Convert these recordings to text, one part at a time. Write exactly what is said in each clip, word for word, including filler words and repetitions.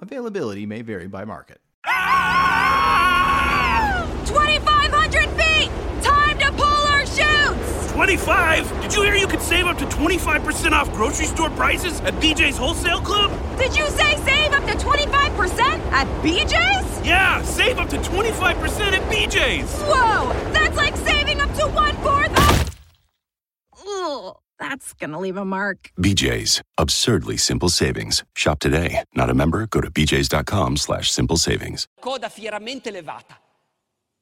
Availability may vary by market. Ah! twenty-five hundred feet! Time to pull our chutes! twenty-five? Did you hear you could save up to twenty-five percent off grocery store prices at B J's Wholesale Club? Did you say save up to twenty-five percent at B J's? Yeah, save up to twenty-five percent at B J's! Whoa! That's like saving up to one-fourth of... Ugh. That's gonna leave a mark. B J's. Absurdly simple savings. Shop today. Not a member? Go to b j's dot com slash simple savings. Coda fieramente levata,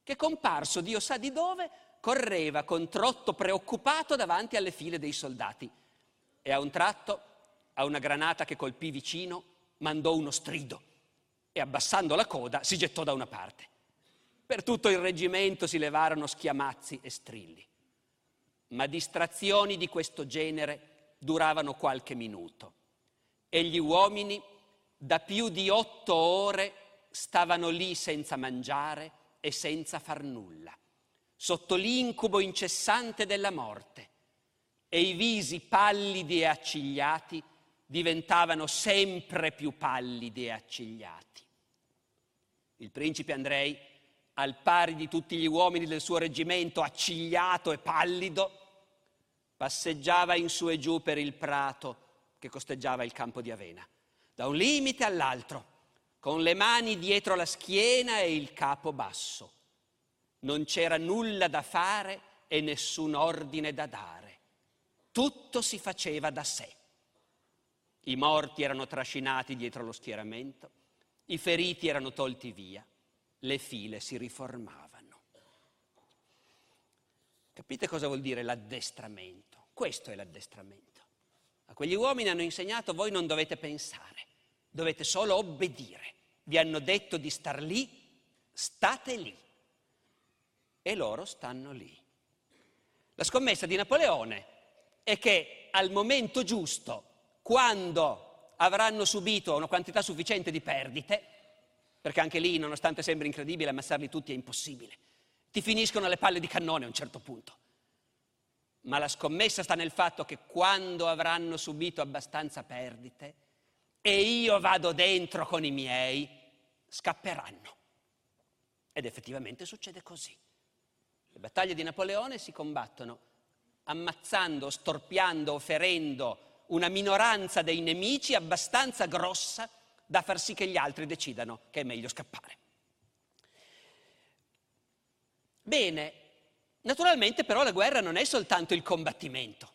che comparso Dio sa di dove, correva con trotto preoccupato davanti alle file dei soldati. E a un tratto, a una granata che colpì vicino, mandò uno strido e abbassando la coda si gettò da una parte. Per tutto il reggimento si levarono schiamazzi e strilli. Ma distrazioni di questo genere duravano qualche minuto e gli uomini da più di otto ore stavano lì senza mangiare e senza far nulla, sotto l'incubo incessante della morte, e i visi pallidi e accigliati diventavano sempre più pallidi e accigliati. Il principe Andrei, al pari di tutti gli uomini del suo reggimento, accigliato e pallido, passeggiava in su e giù per il prato che costeggiava il campo di Avena, da un limite all'altro, con le mani dietro la schiena e il capo basso. Non c'era nulla da fare e nessun ordine da dare. Tutto si faceva da sé. I morti erano trascinati dietro lo schieramento, i feriti erano tolti via. Le file si riformavano. Capite cosa vuol dire l'addestramento? Questo è l'addestramento. A quegli uomini hanno insegnato: voi non dovete pensare, dovete solo obbedire. Vi hanno detto di star lì, state lì. E loro stanno lì. La scommessa di Napoleone è che al momento giusto, quando avranno subito una quantità sufficiente di perdite, perché anche lì, nonostante sembri incredibile, ammazzarli tutti è impossibile. Ti finiscono le palle di cannone a un certo punto. Ma la scommessa sta nel fatto che quando avranno subito abbastanza perdite e io vado dentro con i miei, scapperanno. Ed effettivamente succede così. Le battaglie di Napoleone si combattono ammazzando, storpiando, ferendo una minoranza dei nemici abbastanza grossa da far sì che gli altri decidano che è meglio scappare. Bene, naturalmente però la guerra non è soltanto il combattimento,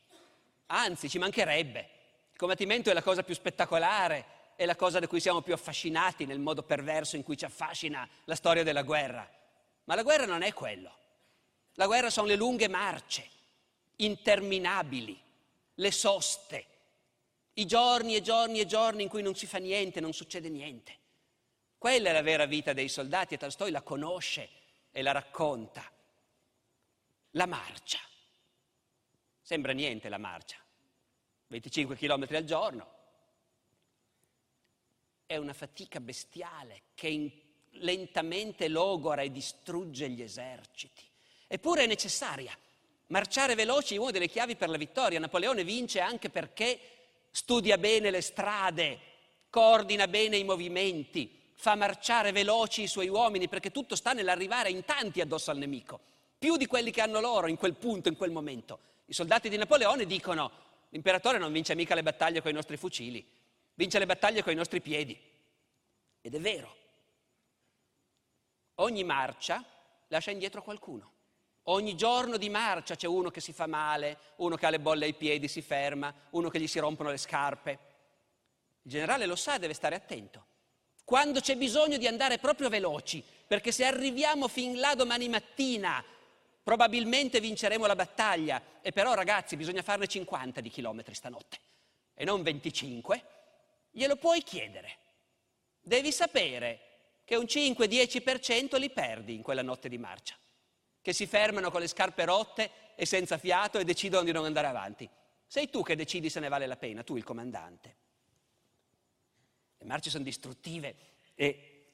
anzi ci mancherebbe. Il combattimento è la cosa più spettacolare, è la cosa da cui siamo più affascinati nel modo perverso in cui ci affascina la storia della guerra. Ma la guerra non è quello. La guerra sono le lunghe marce, interminabili, le soste, i giorni e giorni e giorni in cui non si fa niente, non succede niente. Quella è la vera vita dei soldati e Tolstoj la conosce e la racconta. La marcia. Sembra niente la marcia. venticinque chilometri al giorno. È una fatica bestiale che in, lentamente logora e distrugge gli eserciti. Eppure è necessaria. Marciare veloci è una delle chiavi per la vittoria. Napoleone vince anche perché studia bene le strade, coordina bene i movimenti, fa marciare veloci i suoi uomini, perché tutto sta nell'arrivare in tanti addosso al nemico, più di quelli che hanno loro in quel punto, in quel momento. I soldati di Napoleone dicono: l'imperatore non vince mica le battaglie con i nostri fucili, vince le battaglie con i nostri piedi. Ed è vero. Ogni marcia lascia indietro qualcuno. Ogni giorno di marcia c'è uno che si fa male, uno che ha le bolle ai piedi, si ferma, uno che gli si rompono le scarpe. Il generale lo sa, deve stare attento. Quando c'è bisogno di andare proprio veloci, perché se arriviamo fin là domani mattina probabilmente vinceremo la battaglia. E però ragazzi, bisogna farne cinquanta di chilometri stanotte e non venticinque, glielo puoi chiedere. Devi sapere che un cinque dieci per cento li perdi in quella notte di marcia, che si fermano con le scarpe rotte e senza fiato e decidono di non andare avanti. Sei tu che decidi se ne vale la pena, tu il comandante. Le marce sono distruttive e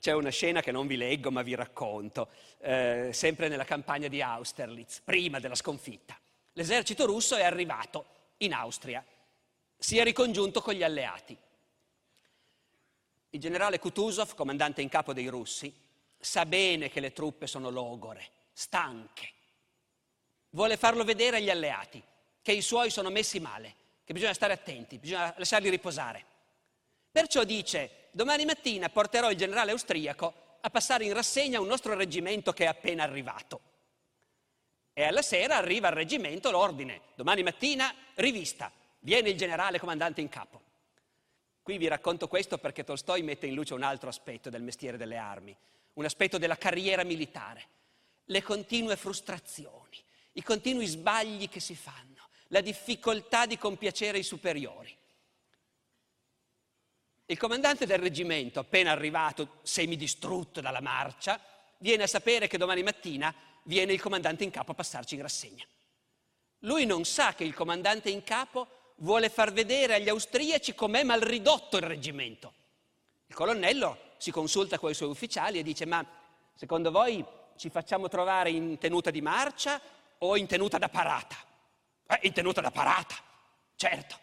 c'è una scena che non vi leggo ma vi racconto, eh, sempre nella campagna di Austerlitz, prima della sconfitta. L'esercito russo è arrivato in Austria, si è ricongiunto con gli alleati. Il generale Kutuzov, comandante in capo dei russi, sa bene che le truppe sono logore, stanche. Vuole farlo vedere agli alleati, che i suoi sono messi male, che bisogna stare attenti, bisogna lasciarli riposare. Perciò dice: domani mattina porterò il generale austriaco a passare in rassegna un nostro reggimento che è appena arrivato. E alla sera arriva al reggimento l'ordine: domani mattina rivista, viene il generale comandante in capo. Qui vi racconto questo perché Tolstoj mette in luce un altro aspetto del mestiere delle armi, un aspetto della carriera militare, le continue frustrazioni, i continui sbagli che si fanno, la difficoltà di compiacere i superiori. Il comandante del reggimento, appena arrivato, semidistrutto dalla marcia, viene a sapere che domani mattina viene il comandante in capo a passarci in rassegna. Lui non sa che il comandante in capo vuole far vedere agli austriaci com'è mal ridotto il reggimento. Il colonnello si consulta con i suoi ufficiali e dice: ma secondo voi ci facciamo trovare in tenuta di marcia o in tenuta da parata? Eh, in tenuta da parata, certo.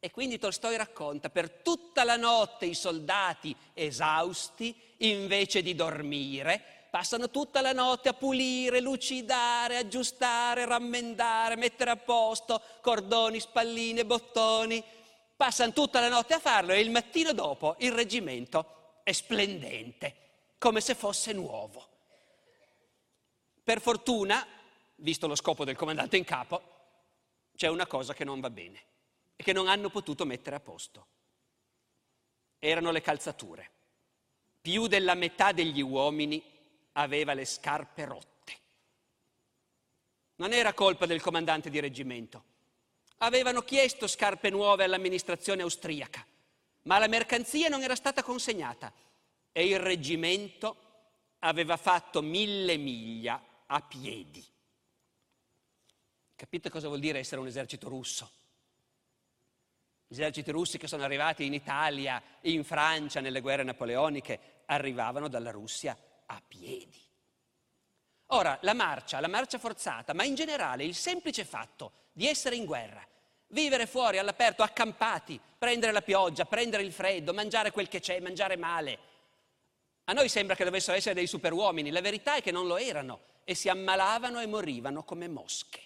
E quindi Tolstoj racconta: per tutta la notte i soldati esausti, invece di dormire, passano tutta la notte a pulire, lucidare, aggiustare, rammendare, mettere a posto cordoni, spalline, bottoni. Passano tutta la notte a farlo e il mattino dopo il reggimento è splendente, come se fosse nuovo. Per fortuna, visto lo scopo del comandante in capo, c'è una cosa che non va bene e che non hanno potuto mettere a posto. Erano le calzature. Più della metà degli uomini aveva le scarpe rotte. Non era colpa del comandante di reggimento. Avevano chiesto scarpe nuove all'amministrazione austriaca, ma la mercanzia non era stata consegnata e il reggimento aveva fatto mille miglia a piedi. Capite cosa vuol dire essere un esercito russo? Gli eserciti russi che sono arrivati in Italia, in Francia, nelle guerre napoleoniche, arrivavano dalla Russia a piedi. Ora, la marcia, la marcia forzata, ma in generale il semplice fatto di essere in guerra, vivere fuori all'aperto, accampati, prendere la pioggia, prendere il freddo, mangiare quel che c'è, mangiare male. A noi sembra che dovessero essere dei superuomini, la verità è che non lo erano e si ammalavano e morivano come mosche.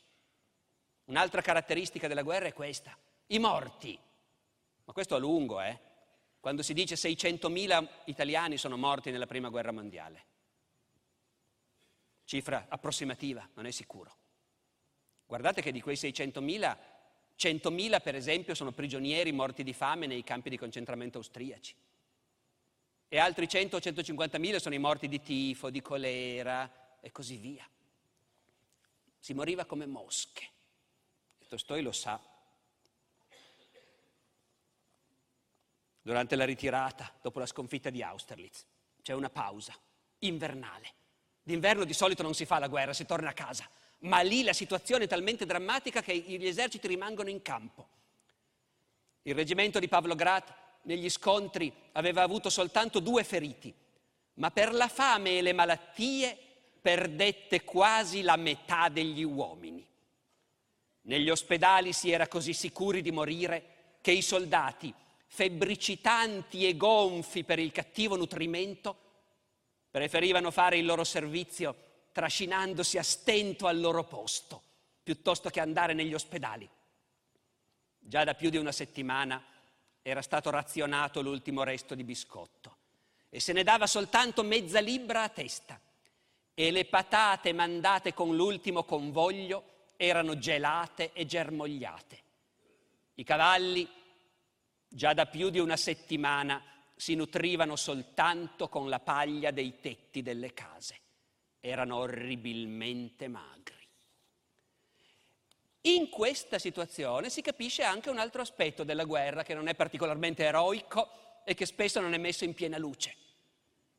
Un'altra caratteristica della guerra è questa: i morti. Ma questo a lungo, eh? Quando si dice seicentomila italiani sono morti nella prima guerra mondiale. Cifra approssimativa, non è sicuro. Guardate che di quei seicentomila, centomila per esempio sono prigionieri morti di fame nei campi di concentramento austriaci. E altri cento o centocinquantamila sono i morti di tifo, di colera e così via. Si moriva come mosche. E Tolstoj lo sa. Durante la ritirata, dopo la sconfitta di Austerlitz, c'è una pausa invernale. D'inverno di solito non si fa la guerra, si torna a casa, ma lì la situazione è talmente drammatica che gli eserciti rimangono in campo. Il reggimento di Pavlograd negli scontri aveva avuto soltanto due feriti, ma per la fame e le malattie perdette quasi la metà degli uomini. Negli ospedali si era così sicuri di morire che i soldati, febbricitanti e gonfi per il cattivo nutrimento, preferivano fare il loro servizio trascinandosi a stento al loro posto, piuttosto che andare negli ospedali. Già da più di una settimana era stato razionato l'ultimo resto di biscotto e se ne dava soltanto mezza libbra a testa e le patate mandate con l'ultimo convoglio erano gelate e germogliate. I cavalli, già da più di una settimana, si nutrivano soltanto con la paglia dei tetti delle case. Erano orribilmente magri. In questa situazione si capisce anche un altro aspetto della guerra che non è particolarmente eroico e che spesso non è messo in piena luce,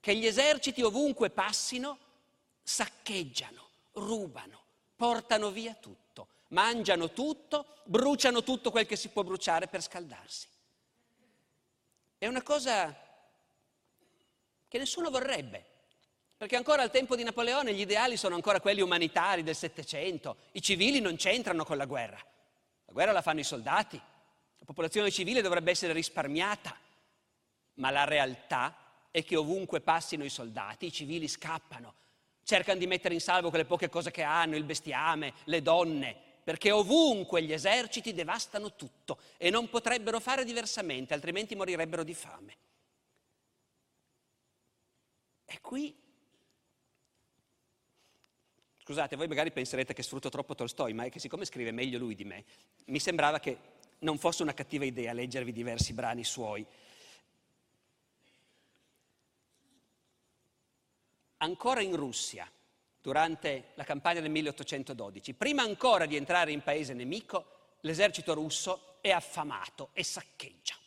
che gli eserciti ovunque passino saccheggiano, rubano, portano via tutto, mangiano tutto, bruciano tutto quel che si può bruciare per scaldarsi. È una cosa che nessuno vorrebbe, perché ancora al tempo di Napoleone gli ideali sono ancora quelli umanitari del Settecento, i civili non c'entrano con la guerra, la guerra la fanno i soldati, la popolazione civile dovrebbe essere risparmiata, ma la realtà è che ovunque passino i soldati, i civili scappano, cercano di mettere in salvo quelle poche cose che hanno, il bestiame, le donne, perché ovunque gli eserciti devastano tutto e non potrebbero fare diversamente, altrimenti morirebbero di fame. E qui, scusate, voi magari penserete che sfrutto troppo Tolstoj, ma è che siccome scrive meglio lui di me, mi sembrava che non fosse una cattiva idea leggervi diversi brani suoi. Ancora in Russia, durante la campagna del milleottocentododici, prima ancora di entrare in paese nemico, l'esercito russo è affamato e saccheggia.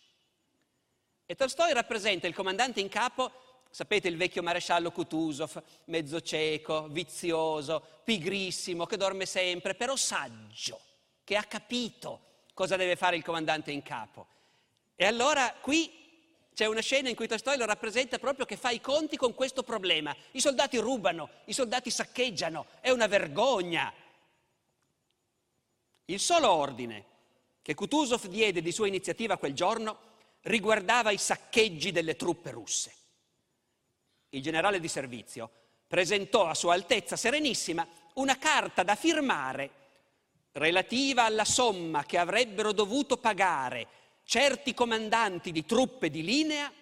E Tolstoj rappresenta il comandante in capo, sapete, il vecchio maresciallo Kutuzov, mezzo cieco, vizioso, pigrissimo, che dorme sempre, però saggio, che ha capito cosa deve fare il comandante in capo. E allora qui c'è una scena in cui Tolstoj lo rappresenta proprio che fa i conti con questo problema. I soldati rubano, i soldati saccheggiano, è una vergogna. Il solo ordine che Kutuzov diede di sua iniziativa quel giorno riguardava i saccheggi delle truppe russe. Il generale di servizio presentò a Sua Altezza Serenissima una carta da firmare relativa alla somma che avrebbero dovuto pagare certi comandanti di truppe di linea,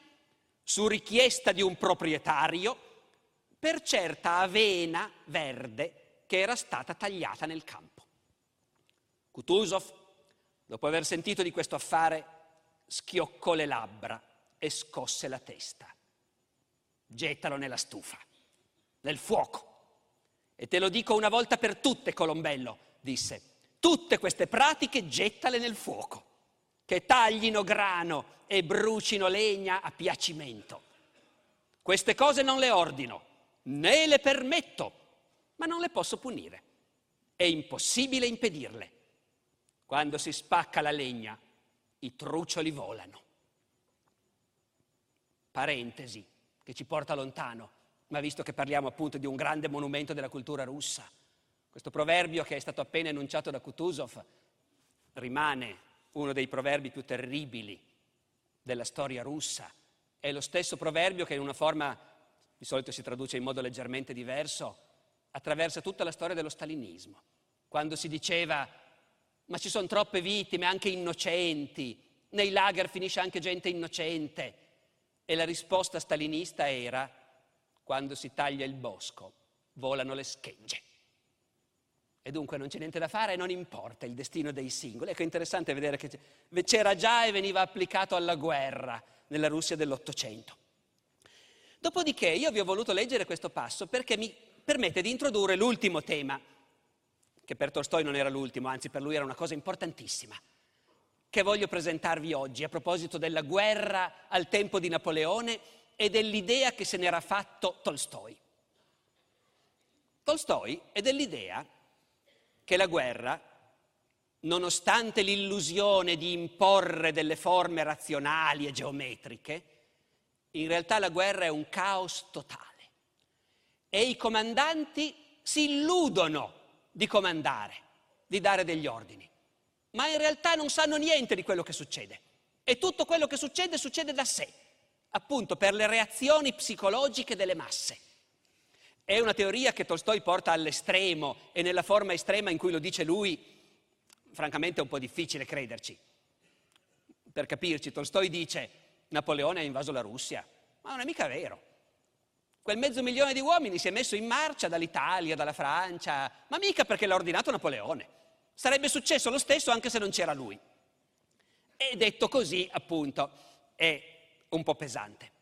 su richiesta di un proprietario, per certa avena verde che era stata tagliata nel campo. Kutuzov, dopo aver sentito di questo affare, schioccò le labbra e scosse la testa. Gettalo nella stufa, nel fuoco. E te lo dico una volta per tutte, Colombello, disse, tutte queste pratiche gettale nel fuoco, che taglino grano e brucino legna a piacimento. Queste cose non le ordino, né le permetto, ma non le posso punire. È impossibile impedirle. Quando si spacca la legna, i trucioli volano. Parentesi, che ci porta lontano, ma visto che parliamo appunto di un grande monumento della cultura russa, questo proverbio che è stato appena enunciato da Kutuzov rimane uno dei proverbi più terribili della storia russa. È lo stesso proverbio che in una forma, di solito si traduce in modo leggermente diverso, attraversa tutta la storia dello stalinismo. Quando si diceva, ma ci sono troppe vittime, anche innocenti, nei lager finisce anche gente innocente. E la risposta stalinista era, quando si taglia il bosco, volano le schegge. E dunque non c'è niente da fare e non importa il destino dei singoli. Ecco, è interessante vedere che c'era già e veniva applicato alla guerra nella Russia dell'Ottocento. Dopodiché io vi ho voluto leggere questo passo perché mi permette di introdurre l'ultimo tema, che per Tolstoj non era l'ultimo, anzi per lui era una cosa importantissima, che voglio presentarvi oggi a proposito della guerra al tempo di Napoleone e dell'idea che se n'era fatto Tolstoj. Tolstoj è dell'idea che la guerra, nonostante l'illusione di imporre delle forme razionali e geometriche, in realtà la guerra è un caos totale. E i comandanti si illudono di comandare, di dare degli ordini, ma in realtà non sanno niente di quello che succede. E tutto quello che succede succede da sé, appunto per le reazioni psicologiche delle masse. È una teoria che Tolstoj porta all'estremo e nella forma estrema in cui lo dice lui, francamente è un po' difficile crederci. Per capirci, Tolstoj dice Napoleone ha invaso la Russia, ma non è mica vero. Quel mezzo milione di uomini si è messo in marcia dall'Italia, dalla Francia, ma mica perché l'ha ordinato Napoleone. Sarebbe successo lo stesso anche se non c'era lui. E detto così, appunto, è un po' pesante.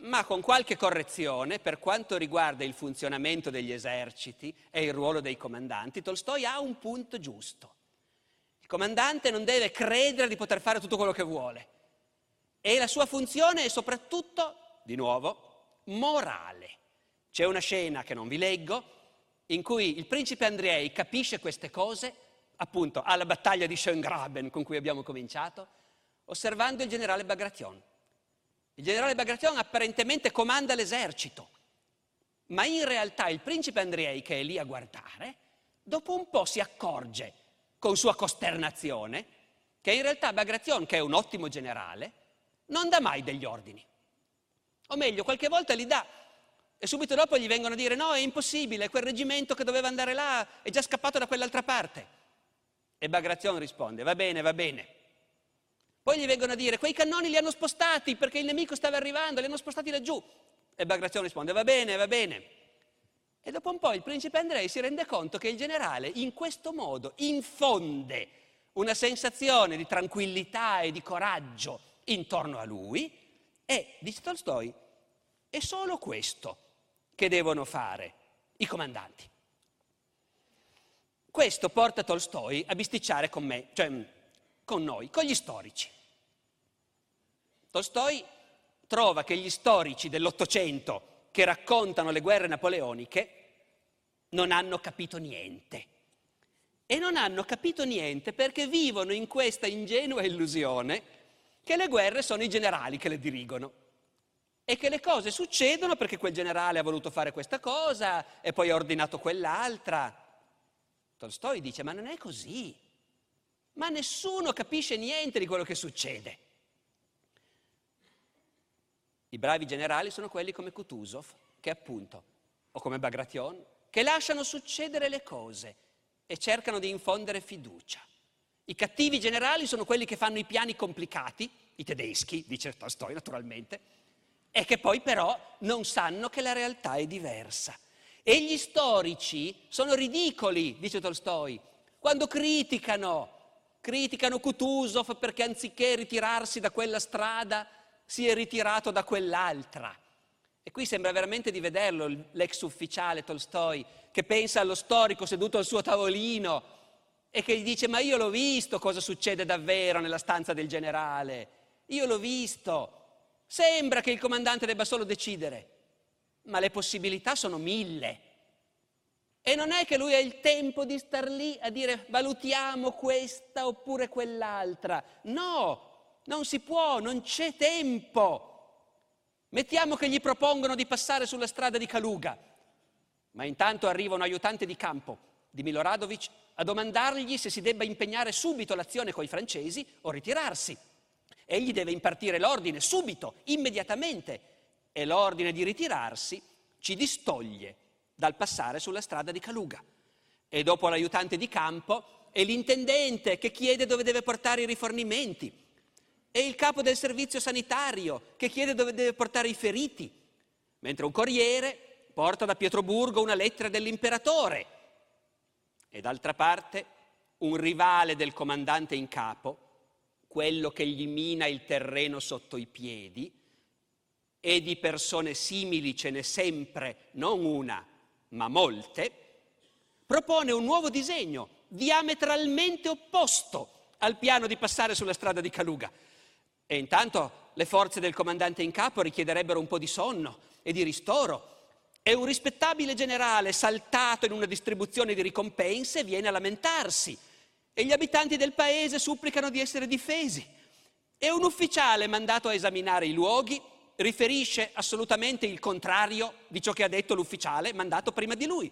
Ma con qualche correzione, per quanto riguarda il funzionamento degli eserciti e il ruolo dei comandanti, Tolstoj ha un punto giusto. Il comandante non deve credere di poter fare tutto quello che vuole. E la sua funzione è soprattutto, di nuovo, morale. C'è una scena che non vi leggo, in cui il principe Andrei capisce queste cose, appunto, alla battaglia di Schengraben con cui abbiamo cominciato, osservando il generale Bagration. Il generale Bagration apparentemente comanda l'esercito, ma in realtà il principe Andrei, che è lì a guardare, dopo un po' si accorge, con sua costernazione, che in realtà Bagration, che è un ottimo generale, non dà mai degli ordini. O meglio, qualche volta li dà, e subito dopo gli vengono a dire no, è impossibile, quel reggimento che doveva andare là è già scappato da quell'altra parte. E Bagration risponde, va bene, va bene. Poi gli vengono a dire, quei cannoni li hanno spostati perché il nemico stava arrivando, li hanno spostati laggiù. E Bagration risponde, va bene, va bene. E dopo un po' il principe Andrei si rende conto che il generale in questo modo infonde una sensazione di tranquillità e di coraggio intorno a lui e, dice Tolstoj, è solo questo che devono fare i comandanti. Questo porta Tolstoj a bisticciare con me, cioè con noi, con gli storici. Tolstoj trova che gli storici dell'Ottocento che raccontano le guerre napoleoniche non hanno capito niente. E non hanno capito niente perché vivono in questa ingenua illusione che le guerre sono i generali che le dirigono. E che le cose succedono perché quel generale ha voluto fare questa cosa e poi ha ordinato quell'altra. Tolstoj dice, ma non è così. Ma nessuno capisce niente di quello che succede. I bravi generali sono quelli come Kutuzov, che appunto, o come Bagration, che lasciano succedere le cose e cercano di infondere fiducia. I cattivi generali sono quelli che fanno i piani complicati, i tedeschi, dice Tolstoj naturalmente, e che poi però non sanno che la realtà è diversa. E gli storici sono ridicoli, dice Tolstoj, quando criticano, criticano Kutuzov perché anziché ritirarsi da quella strada si è ritirato da quell'altra. E qui sembra veramente di vederlo l'ex ufficiale Tolstoj che pensa allo storico seduto al suo tavolino e che gli dice ma io l'ho visto cosa succede davvero nella stanza del generale, io l'ho visto. Sembra che il comandante debba solo decidere, ma le possibilità sono mille. E non è che lui ha il tempo di star lì a dire valutiamo questa oppure quell'altra. No, non si può, non c'è tempo. Mettiamo che gli propongono di passare sulla strada di Caluga, ma intanto arriva un aiutante di campo di Miloradovic a domandargli se si debba impegnare subito l'azione coi francesi o ritirarsi. Egli deve impartire l'ordine subito, immediatamente, e l'ordine di ritirarsi ci distoglie dal passare sulla strada di Caluga. E dopo l'aiutante di campo è l'intendente che chiede dove deve portare i rifornimenti, e il capo del servizio sanitario che chiede dove deve portare i feriti, mentre un corriere porta da Pietroburgo una lettera dell'imperatore. E d'altra parte un rivale del comandante in capo, quello che gli mina il terreno sotto i piedi, e di persone simili ce n'è sempre, non una, ma molte, propone un nuovo disegno diametralmente opposto al piano di passare sulla strada di Caluga. E intanto le forze del comandante in capo richiederebbero un po' di sonno e di ristoro, e un rispettabile generale saltato in una distribuzione di ricompense viene a lamentarsi, e gli abitanti del paese supplicano di essere difesi. E un ufficiale mandato a esaminare i luoghi riferisce assolutamente il contrario di ciò che ha detto l'ufficiale mandato prima di lui.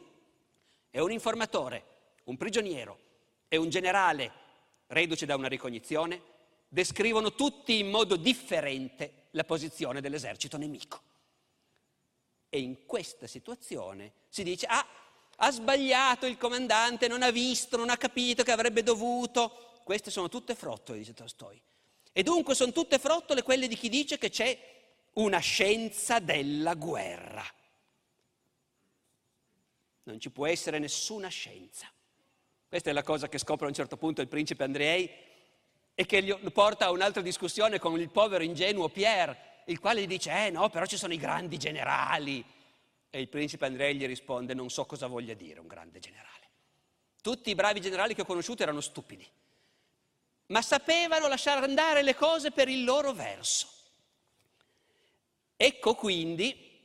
E un informatore, un prigioniero e un generale, reduce da una ricognizione, descrivono tutti in modo differente la posizione dell'esercito nemico. E in questa situazione si dice, ah, ha sbagliato il comandante, non ha visto, non ha capito che avrebbe dovuto. Queste sono tutte frottole, dice Tolstoj. E dunque sono tutte frottole quelle di chi dice che c'è una scienza della guerra. Non ci può essere nessuna scienza. Questa è la cosa che scopre a un certo punto il principe Andrei e che lo porta a un'altra discussione con il povero ingenuo Pierre, il quale gli dice, eh no, però ci sono i grandi generali. E il principe Andrei gli risponde, non so cosa voglia dire un grande generale. Tutti i bravi generali che ho conosciuto erano stupidi, ma sapevano lasciare andare le cose per il loro verso. Ecco quindi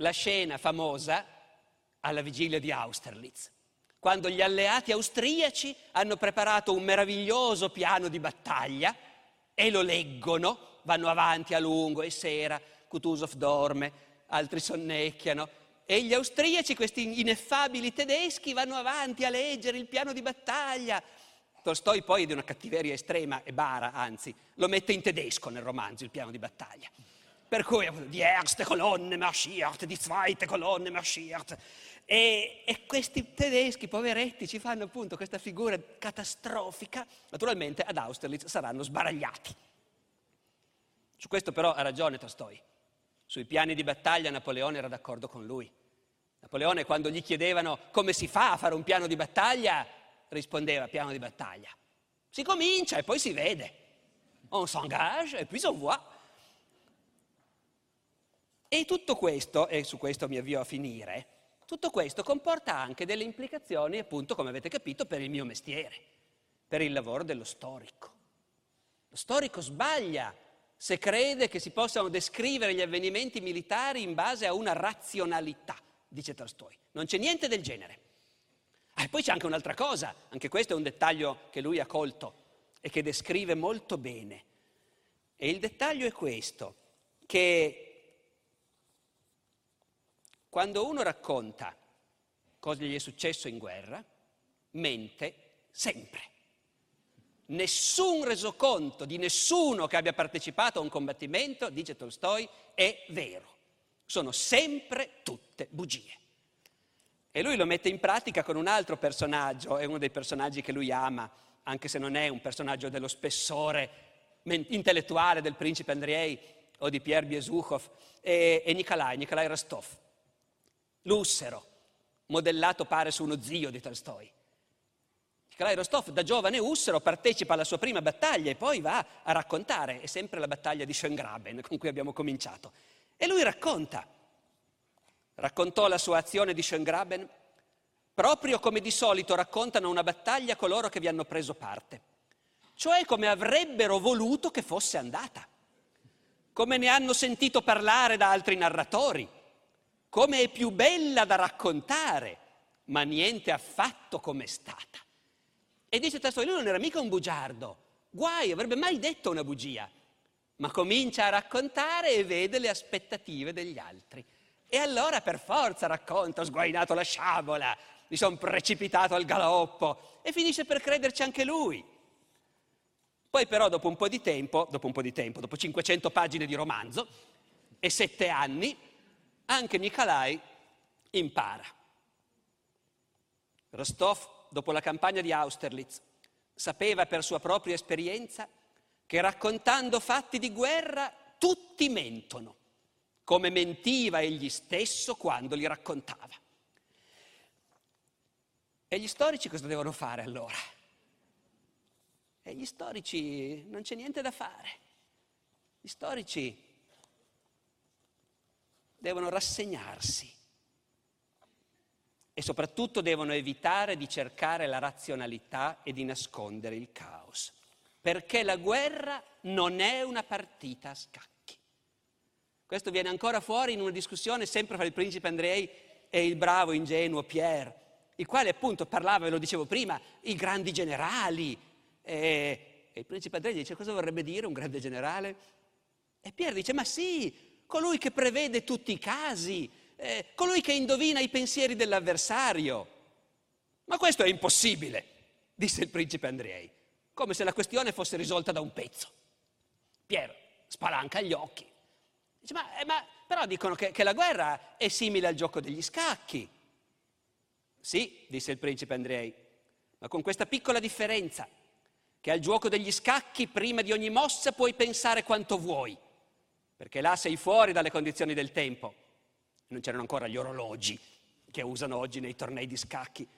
la scena famosa alla vigilia di Austerlitz, quando gli alleati austriaci hanno preparato un meraviglioso piano di battaglia e lo leggono, vanno avanti a lungo, è sera, Kutuzov dorme, altri sonnecchiano, e gli austriaci, questi ineffabili tedeschi, vanno avanti a leggere il piano di battaglia. Tolstoj poi è di una cattiveria estrema e bara, anzi, lo mette in tedesco nel romanzo, il piano di battaglia. Per cui, die erste Kolonne marschiert, die zweite Kolonne marschiert. E, e questi tedeschi, poveretti, ci fanno appunto questa figura catastrofica. Naturalmente ad Austerlitz saranno sbaragliati. Su questo però ha ragione Tolstoj. Sui piani di battaglia Napoleone era d'accordo con lui. Napoleone, quando gli chiedevano come si fa a fare un piano di battaglia, rispondeva: piano di battaglia. Si comincia e poi si vede. On s'engage et puis on voit. E tutto questo, e su questo mi avvio a finire, tutto questo comporta anche delle implicazioni, appunto, come avete capito, per il mio mestiere, per il lavoro dello storico. Lo storico sbaglia se crede che si possano descrivere gli avvenimenti militari in base a una razionalità, dice Tolstoj. Non c'è niente del genere. Ah, e poi c'è anche un'altra cosa, anche questo è un dettaglio che lui ha colto e che descrive molto bene. E il dettaglio è questo, che quando uno racconta cosa gli è successo in guerra, mente sempre. Nessun resoconto di nessuno che abbia partecipato a un combattimento, dice Tolstoj, è vero. Sono sempre tutte bugie. E lui lo mette in pratica con un altro personaggio, è uno dei personaggi che lui ama, anche se non è un personaggio dello spessore intellettuale del principe Andrei o di Pierre Bezukhov, è, è Nikolai, Nikolai Rostov, l'ussero, modellato pare su uno zio di Tolstoj. Nikolai Rostov, da giovane ussero, partecipa alla sua prima battaglia e poi va a raccontare, è sempre la battaglia di Schengraben con cui abbiamo cominciato. E lui racconta, raccontò la sua azione di Schengraben proprio come di solito raccontano una battaglia coloro che vi hanno preso parte, cioè come avrebbero voluto che fosse andata, come ne hanno sentito parlare da altri narratori, come è più bella da raccontare, ma niente affatto come è stata. E dice Tolstoj, lui non era mica un bugiardo, guai, avrebbe mai detto una bugia, ma comincia a raccontare e vede le aspettative degli altri. E allora per forza racconta, ho sguainato la sciabola, mi sono precipitato al galoppo, e finisce per crederci anche lui. Poi però dopo un po' di tempo, dopo un po' di tempo, dopo cinquecento pagine di romanzo e sette anni, anche Nikolai impara. Rostov, dopo la campagna di Austerlitz, sapeva per sua propria esperienza che raccontando fatti di guerra tutti mentono, come mentiva egli stesso quando li raccontava. E gli storici cosa devono fare allora? E gli storici non c'è niente da fare. Gli storici devono rassegnarsi. E soprattutto devono evitare di cercare la razionalità e di nascondere il caos, perché la guerra non è una partita a scacchi. Questo viene ancora fuori in una discussione sempre fra il principe Andrei e il bravo, ingenuo Pierre, il quale appunto parlava, ve lo dicevo prima, i grandi generali. E, e il principe Andrei dice, cosa vorrebbe dire un grande generale? E Pierre dice, ma sì, colui che prevede tutti i casi, Eh, colui che indovina i pensieri dell'avversario. Ma questo è impossibile, disse il principe Andrei, come se la questione fosse risolta da un pezzo. Pierre spalanca gli occhi. Dice, ma, eh, ma però dicono che, che la guerra è simile al gioco degli scacchi. Sì, disse il principe Andrei, ma con questa piccola differenza, che al gioco degli scacchi prima di ogni mossa puoi pensare quanto vuoi, perché là sei fuori dalle condizioni del tempo. Non c'erano ancora gli orologi che usano oggi nei tornei di scacchi.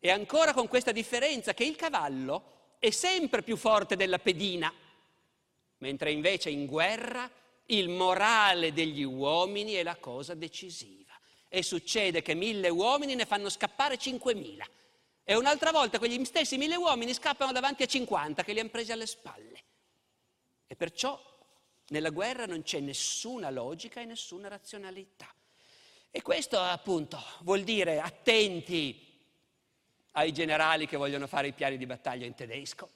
E ancora con questa differenza che il cavallo è sempre più forte della pedina, mentre invece in guerra il morale degli uomini è la cosa decisiva. E succede che mille uomini ne fanno scappare cinquemila. E un'altra volta quegli stessi mille uomini scappano davanti a cinquanta che li hanno presi alle spalle. E perciò nella guerra non c'è nessuna logica e nessuna razionalità. E questo appunto vuol dire attenti ai generali che vogliono fare i piani di battaglia in tedesco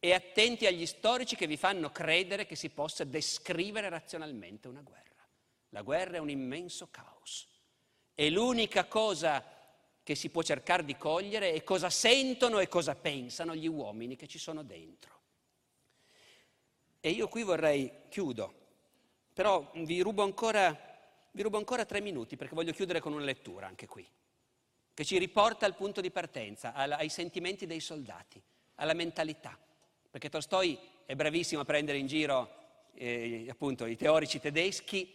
e attenti agli storici che vi fanno credere che si possa descrivere razionalmente una guerra. La guerra è un immenso caos e l'unica cosa che si può cercare di cogliere è cosa sentono e cosa pensano gli uomini che ci sono dentro. E io qui vorrei, chiudo, però vi rubo ancora, vi rubo ancora tre minuti perché voglio chiudere con una lettura anche qui, che ci riporta al punto di partenza, al, ai sentimenti dei soldati, alla mentalità, perché Tolstoj è bravissimo a prendere in giro eh, appunto i teorici tedeschi,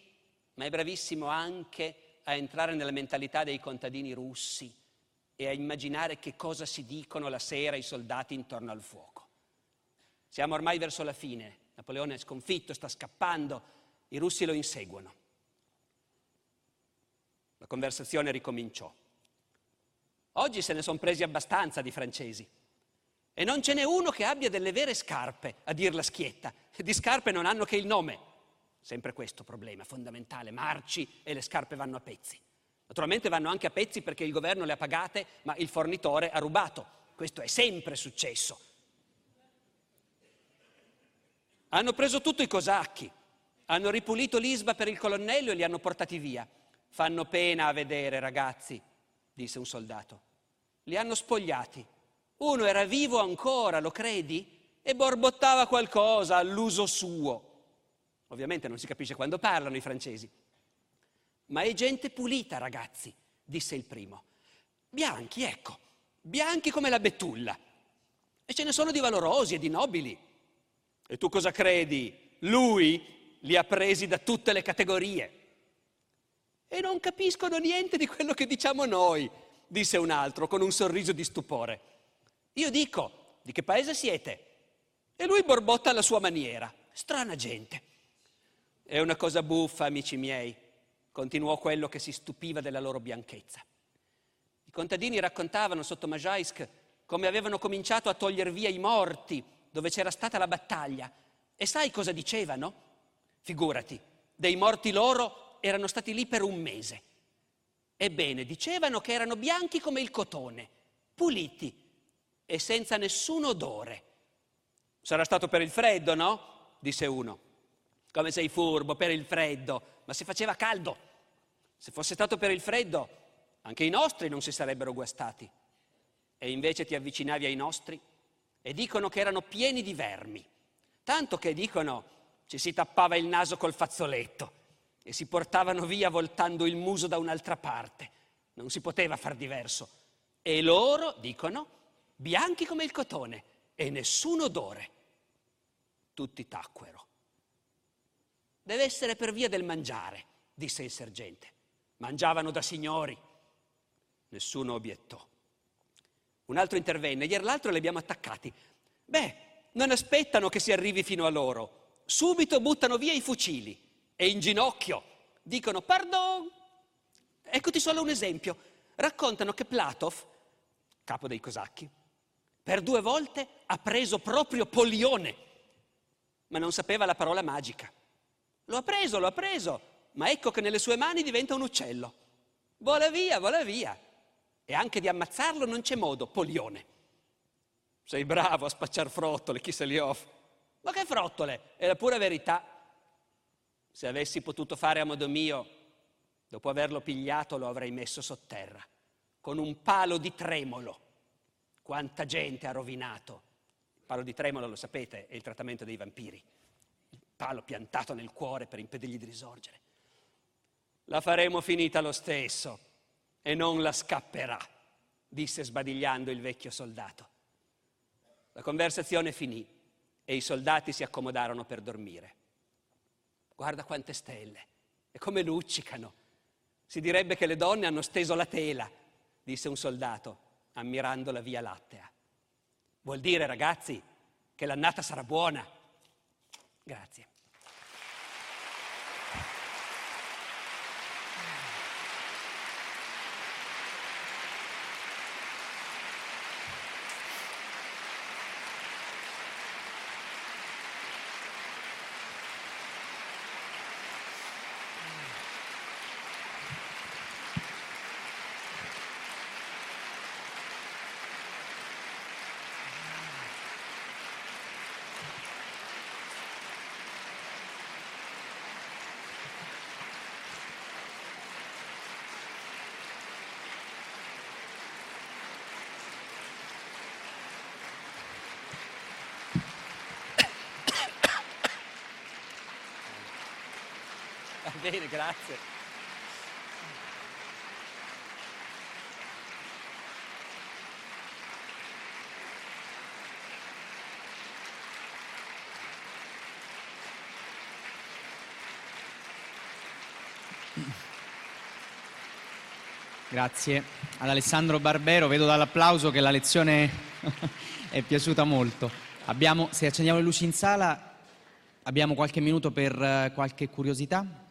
ma è bravissimo anche a entrare nella mentalità dei contadini russi e a immaginare che cosa si dicono la sera i soldati intorno al fuoco. Siamo ormai verso la fine, Napoleone è sconfitto, sta scappando, i russi lo inseguono. La conversazione ricominciò. Oggi se ne sono presi abbastanza di francesi e non ce n'è uno che abbia delle vere scarpe, a dirla schietta, di scarpe non hanno che il nome. Sempre questo problema fondamentale, marci e le scarpe vanno a pezzi. Naturalmente vanno anche a pezzi perché il governo le ha pagate, ma il fornitore ha rubato. Questo è sempre successo. Hanno preso tutto i cosacchi, hanno ripulito l'isba per il colonnello e li hanno portati via. Fanno pena a vedere, ragazzi, disse un soldato. Li hanno spogliati. Uno era vivo ancora, lo credi? E borbottava qualcosa all'uso suo. Ovviamente non si capisce quando parlano i francesi. Ma è gente pulita, ragazzi, disse il primo. Bianchi, ecco, bianchi come la betulla. E ce ne sono di valorosi e di nobili. E tu cosa credi? Lui li ha presi da tutte le categorie. E non capiscono niente di quello che diciamo noi, disse un altro con un sorriso di stupore. Io dico, di che paese siete? E lui borbotta alla sua maniera. Strana gente. È una cosa buffa, amici miei, continuò quello che si stupiva della loro bianchezza. I contadini raccontavano sotto Majaisk come avevano cominciato a togliere via i morti dove c'era stata la battaglia. E sai cosa dicevano? Figurati, dei morti loro erano stati lì per un mese. Ebbene, dicevano che erano bianchi come il cotone, puliti e senza nessun odore. Sarà stato per il freddo, no? Disse uno. Come sei furbo, per il freddo, ma si faceva caldo. Se fosse stato per il freddo, anche i nostri non si sarebbero guastati. E invece ti avvicinavi ai nostri e dicono che erano pieni di vermi, tanto che dicono ci si tappava il naso col fazzoletto e si portavano via voltando il muso da un'altra parte. Non si poteva far diverso. E loro, dicono, bianchi come il cotone e nessun odore. Tutti tacquero. Deve essere per via del mangiare, disse il sergente. Mangiavano da signori. Nessuno obiettò. Un altro intervenne. Ier l'altro li abbiamo attaccati. Beh, non aspettano che si arrivi fino a loro. Subito buttano via i fucili e in ginocchio dicono pardon. Eccoti solo un esempio. Raccontano che Platov, capo dei cosacchi, per due volte ha preso proprio Polione, ma non sapeva la parola magica. Lo ha preso, lo ha preso, ma ecco che nelle sue mani diventa un uccello. Vola via, vola via. E anche di ammazzarlo non c'è modo, Polione. Sei bravo a spacciar frottole, chi se li offre? Ma che frottole? È la pura verità. Se avessi potuto fare a modo mio, dopo averlo pigliato lo avrei messo sotterra, con un palo di tremolo. Quanta gente ha rovinato. Il palo di tremolo, lo sapete, è il trattamento dei vampiri. Palo piantato nel cuore per impedirgli di risorgere. La faremo finita lo stesso e non la scapperà, disse sbadigliando il vecchio soldato. La conversazione finì e i soldati si accomodarono per dormire. Guarda quante stelle e come luccicano. Si direbbe che le donne hanno steso la tela, disse un soldato ammirando la Via Lattea. Vuol dire, ragazzi, che l'annata sarà buona. Grazie. Bene, grazie. Grazie ad Alessandro Barbero, vedo dall'applauso che la lezione è piaciuta molto. Abbiamo, se accendiamo le luci in sala, abbiamo qualche minuto per qualche curiosità.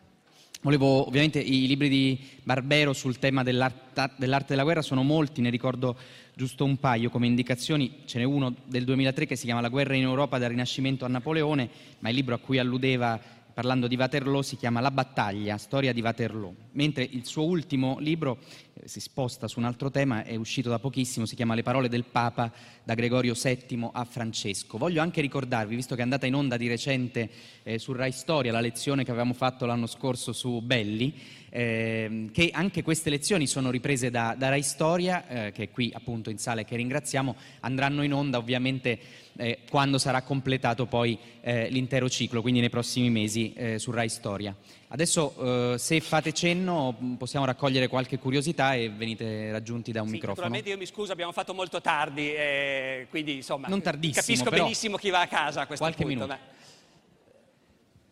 Volevo, ovviamente i libri di Barbero sul tema dell'arte, dell'arte della guerra sono molti, ne ricordo giusto un paio come indicazioni. Ce n'è uno del duemilatré che si chiama La guerra in Europa dal Rinascimento a Napoleone, ma il libro a cui alludeva parlando di Waterloo si chiama La battaglia, storia di Waterloo, mentre il suo ultimo libro eh, si sposta su un altro tema, è uscito da pochissimo, si chiama Le parole del Papa da Gregorio settimo a Francesco. Voglio anche ricordarvi, visto che è andata in onda di recente eh, su Rai Storia la lezione che avevamo fatto l'anno scorso su Belli, eh, che anche queste lezioni sono riprese da, da Rai Storia, eh, che è qui appunto in sala e che ringraziamo, andranno in onda ovviamente eh, quando sarà completato poi eh, l'intero ciclo, quindi nei prossimi mesi. Eh, su Rai Storia. Adesso eh, se fate cenno possiamo raccogliere qualche curiosità e venite raggiunti da un sì, microfono. Naturalmente io mi scuso, abbiamo fatto molto tardi, eh, quindi insomma non tardissimo, capisco però, benissimo chi va a casa a questo qualche punto. Ma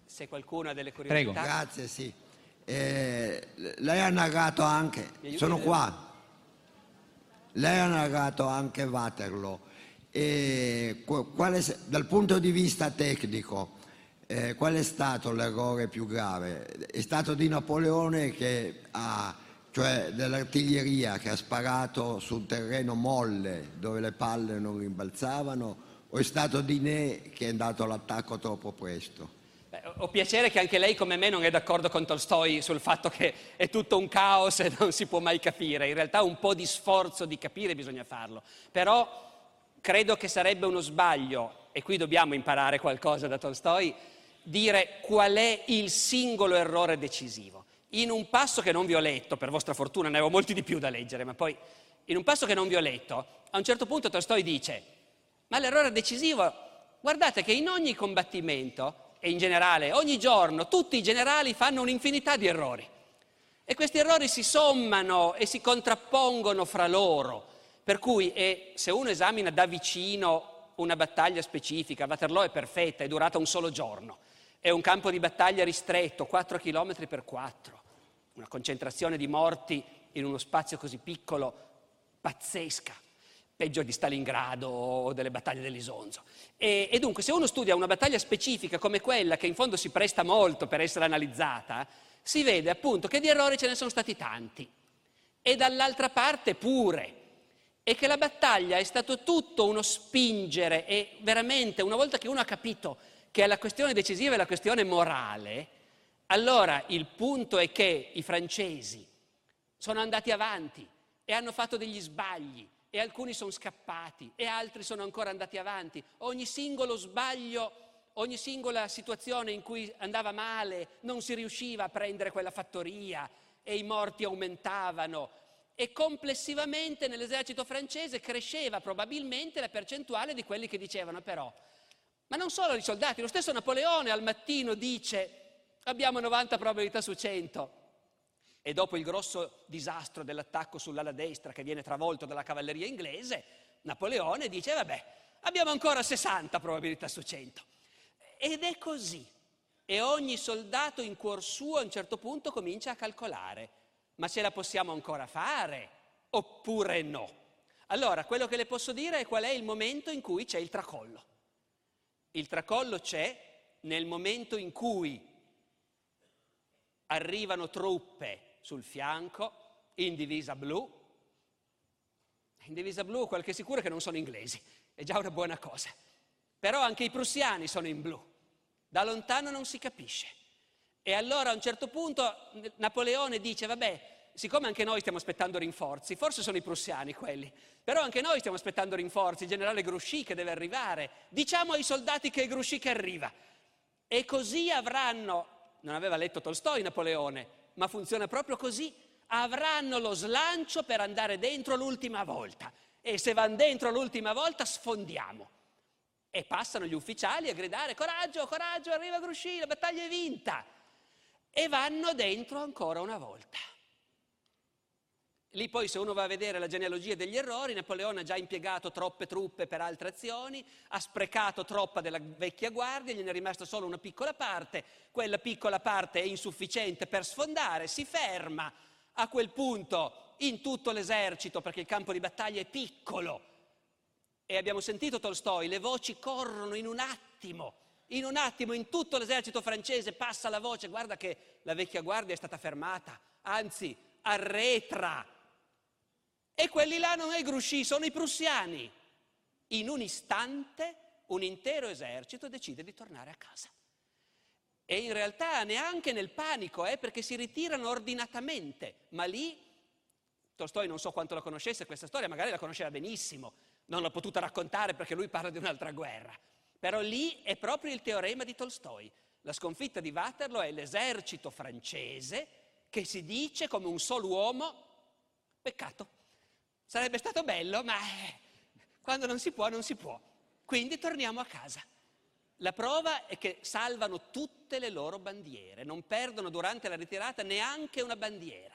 se qualcuno ha delle curiosità. Prego. Grazie, sì. Eh, lei ha narrato anche, sono qua, lei ha narrato anche Waterloo. Eh, quale, dal punto di vista tecnico, Eh, qual è stato l'errore più grave? È stato di Napoleone che ha, cioè dell'artiglieria che ha sparato su un terreno molle dove le palle non rimbalzavano, o è stato di Ney che è andato all'attacco troppo presto? Beh, ho piacere che anche lei come me non è d'accordo con Tolstoj sul fatto che è tutto un caos e non si può mai capire. In realtà un po' di sforzo di capire bisogna farlo, però credo che sarebbe uno sbaglio, e qui dobbiamo imparare qualcosa da Tolstoj, dire qual è il singolo errore decisivo. In un passo che non vi ho letto, per vostra fortuna ne avevo molti di più da leggere, ma poi in un passo che non vi ho letto, a un certo punto Tolstoj dice: ma l'errore decisivo, guardate che in ogni combattimento e in generale ogni giorno tutti i generali fanno un'infinità di errori e questi errori si sommano e si contrappongono fra loro, per cui eh, se uno esamina da vicino una battaglia specifica, Waterloo è perfetta, è durata un solo giorno, è un campo di battaglia ristretto, quattro chilometri per quattro, una concentrazione di morti in uno spazio così piccolo, pazzesca, peggio di Stalingrado o delle battaglie dell'Isonzo. E, e dunque se uno studia una battaglia specifica come quella, che in fondo si presta molto per essere analizzata, si vede appunto che di errori ce ne sono stati tanti e dall'altra parte pure, e che la battaglia è stato tutto uno spingere e veramente una volta che uno ha capito che la questione decisiva è la questione morale, allora il punto è che i francesi sono andati avanti e hanno fatto degli sbagli e alcuni sono scappati e altri sono ancora andati avanti. Ogni singolo sbaglio, ogni singola situazione in cui andava male, non si riusciva a prendere quella fattoria e i morti aumentavano. E complessivamente nell'esercito francese cresceva probabilmente la percentuale di quelli che dicevano però, ma non solo i soldati, lo stesso Napoleone al mattino dice abbiamo novanta probabilità su cento, e dopo il grosso disastro dell'attacco sull'ala destra che viene travolto dalla cavalleria inglese, Napoleone dice vabbè abbiamo ancora sessanta probabilità su cento, ed è così, e ogni soldato in cuor suo a un certo punto comincia a calcolare: ma ce la possiamo ancora fare oppure no? Allora, quello che le posso dire è qual è il momento in cui c'è il tracollo. Il tracollo c'è nel momento in cui arrivano truppe sul fianco in divisa blu. In divisa blu, quel che è sicuro è che non sono inglesi, è già una buona cosa. Però anche i prussiani sono in blu, da lontano non si capisce. E allora a un certo punto Napoleone dice vabbè, siccome anche noi stiamo aspettando rinforzi, forse sono i prussiani quelli, però anche noi stiamo aspettando rinforzi, il generale Grouchy che deve arrivare, diciamo ai soldati che è Grouchy che arriva. E così avranno, non aveva letto Tolstoj Napoleone, ma funziona proprio così, avranno lo slancio per andare dentro l'ultima volta. E se van dentro l'ultima volta sfondiamo. E passano gli ufficiali a gridare coraggio, coraggio, arriva Grouchy, la battaglia è vinta. e vanno dentro ancora una volta. Lì poi, se uno va a vedere la genealogia degli errori, Napoleone ha già impiegato troppe truppe per altre azioni, ha sprecato troppa della vecchia guardia, gliene è rimasta solo una piccola parte, quella piccola parte è insufficiente per sfondare, si ferma a quel punto in tutto l'esercito perché il campo di battaglia è piccolo. E abbiamo sentito Tolstoj, le voci corrono in un attimo, in un attimo in tutto l'esercito francese passa la voce, guarda che la vecchia guardia è stata fermata, anzi arretra. E quelli là non è Grouchy, sono i prussiani. In un istante un intero esercito decide di tornare a casa. E in realtà neanche nel panico, eh, perché si ritirano ordinatamente. Ma lì, Tolstoj non so quanto la conoscesse questa storia, magari la conosceva benissimo, non l'ho potuta raccontare perché lui parla di un'altra guerra. Però lì è proprio il teorema di Tolstoj. La sconfitta di Waterloo è l'esercito francese che si dice come un solo uomo, peccato. Sarebbe stato bello, ma quando non si può, non si può. Quindi torniamo a casa. La prova è che salvano tutte le loro bandiere, non perdono durante la ritirata neanche una bandiera,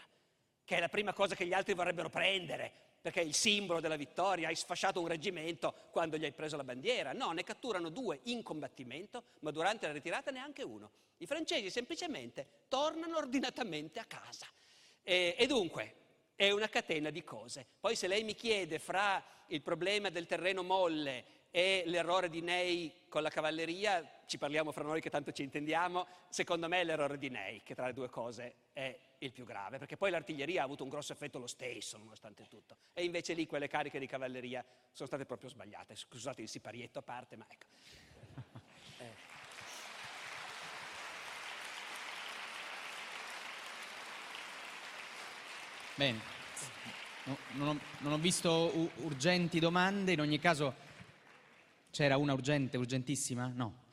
che è la prima cosa che gli altri vorrebbero prendere, perché è il simbolo della vittoria, hai sfasciato un reggimento quando gli hai preso la bandiera. No, ne catturano due in combattimento, ma durante la ritirata neanche uno. I francesi semplicemente tornano ordinatamente a casa. E, e dunque... è una catena di cose. Poi se lei mi chiede fra il problema del terreno molle e l'errore di Ney con la cavalleria, ci parliamo fra noi che tanto ci intendiamo, secondo me è l'errore di Ney che tra le due cose è il più grave, perché poi l'artiglieria ha avuto un grosso effetto lo stesso nonostante tutto, e invece lì quelle cariche di cavalleria sono state proprio sbagliate, scusate il siparietto a parte, ma ecco. eh. Bene, non ho, non ho visto u- urgenti domande, in ogni caso c'era una urgente, urgentissima? No.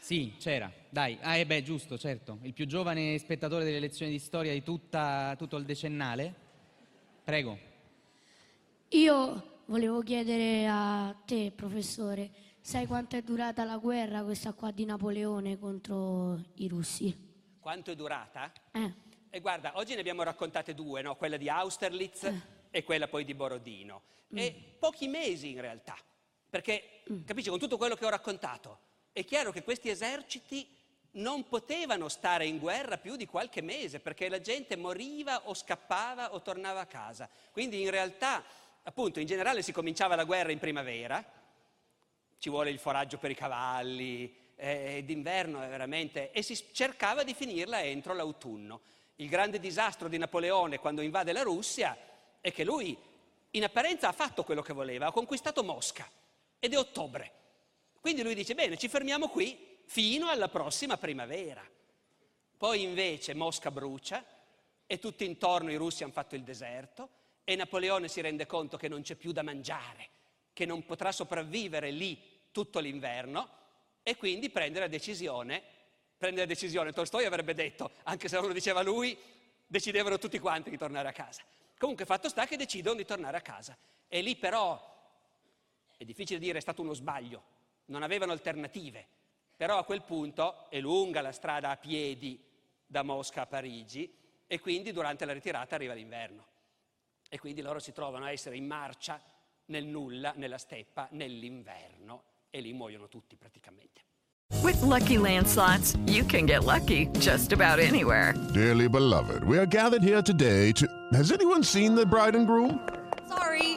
Sì, c'era, dai. Ah, e beh, giusto, certo. Il più giovane spettatore delle lezioni di storia di tutta, tutto il decennale. Prego. Io volevo chiedere a te, professore, sai quanto è durata la guerra questa qua di Napoleone contro i russi? Quanto è durata? Eh. E guarda, oggi ne abbiamo raccontate due, no? Quella di Austerlitz eh. e quella poi di Borodino. Mm. E pochi mesi in realtà, perché, mm. capisci, con tutto quello che ho raccontato, è chiaro che questi eserciti non potevano stare in guerra più di qualche mese, perché la gente moriva o scappava o tornava a casa. Quindi in realtà, appunto, in generale si cominciava la guerra in primavera, ci vuole il foraggio per i cavalli, eh, d'inverno è veramente... e si cercava di finirla entro l'autunno. Il grande disastro di Napoleone quando invade la Russia è che lui in apparenza ha fatto quello che voleva, ha conquistato Mosca ed è ottobre. Quindi lui dice, bene, ci fermiamo qui fino alla prossima primavera. Poi invece Mosca brucia e tutti intorno i russi hanno fatto il deserto e Napoleone si rende conto che non c'è più da mangiare, che non potrà sopravvivere lì tutto l'inverno e quindi prende la decisione prende la decisione, Tolstoj avrebbe detto, anche se non lo diceva lui, decidevano tutti quanti di tornare a casa. Comunque fatto sta che decidono di tornare a casa. E lì però, è difficile dire, è stato uno sbaglio, non avevano alternative, però a quel punto è lunga la strada a piedi da Mosca a Parigi e quindi durante la ritirata arriva l'inverno. E quindi loro si trovano a essere in marcia nel nulla, nella steppa, nell'inverno e lì muoiono tutti praticamente. With Lucky Land Slots, you can get lucky just about anywhere. Dearly beloved, we are gathered here today to... Has anyone seen the bride and groom? Sorry,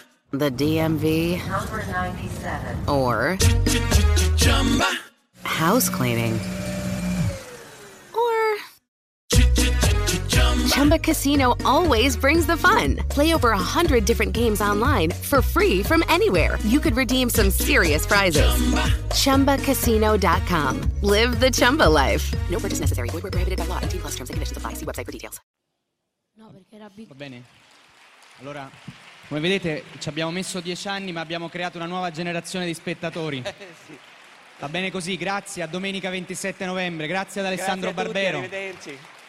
the D M V number ninety-seven or house cleaning. Chumba Casino always brings the fun. Play over a hundred different games online for free from anywhere. You could redeem some serious prizes. Chumba Casino dot com. Live the Chumba life. No purchase necessary. Void where prohibited by law. eighteen plus terms and conditions apply. See website for details. No, perché era big... Va bene. Allora, come vedete ci abbiamo messo dieci anni ma abbiamo creato una nuova generazione di spettatori. Eh, sì. Va bene così, grazie, a domenica ventisette novembre. Grazie ad Alessandro Barbero. Grazie a tutti, arrivederci.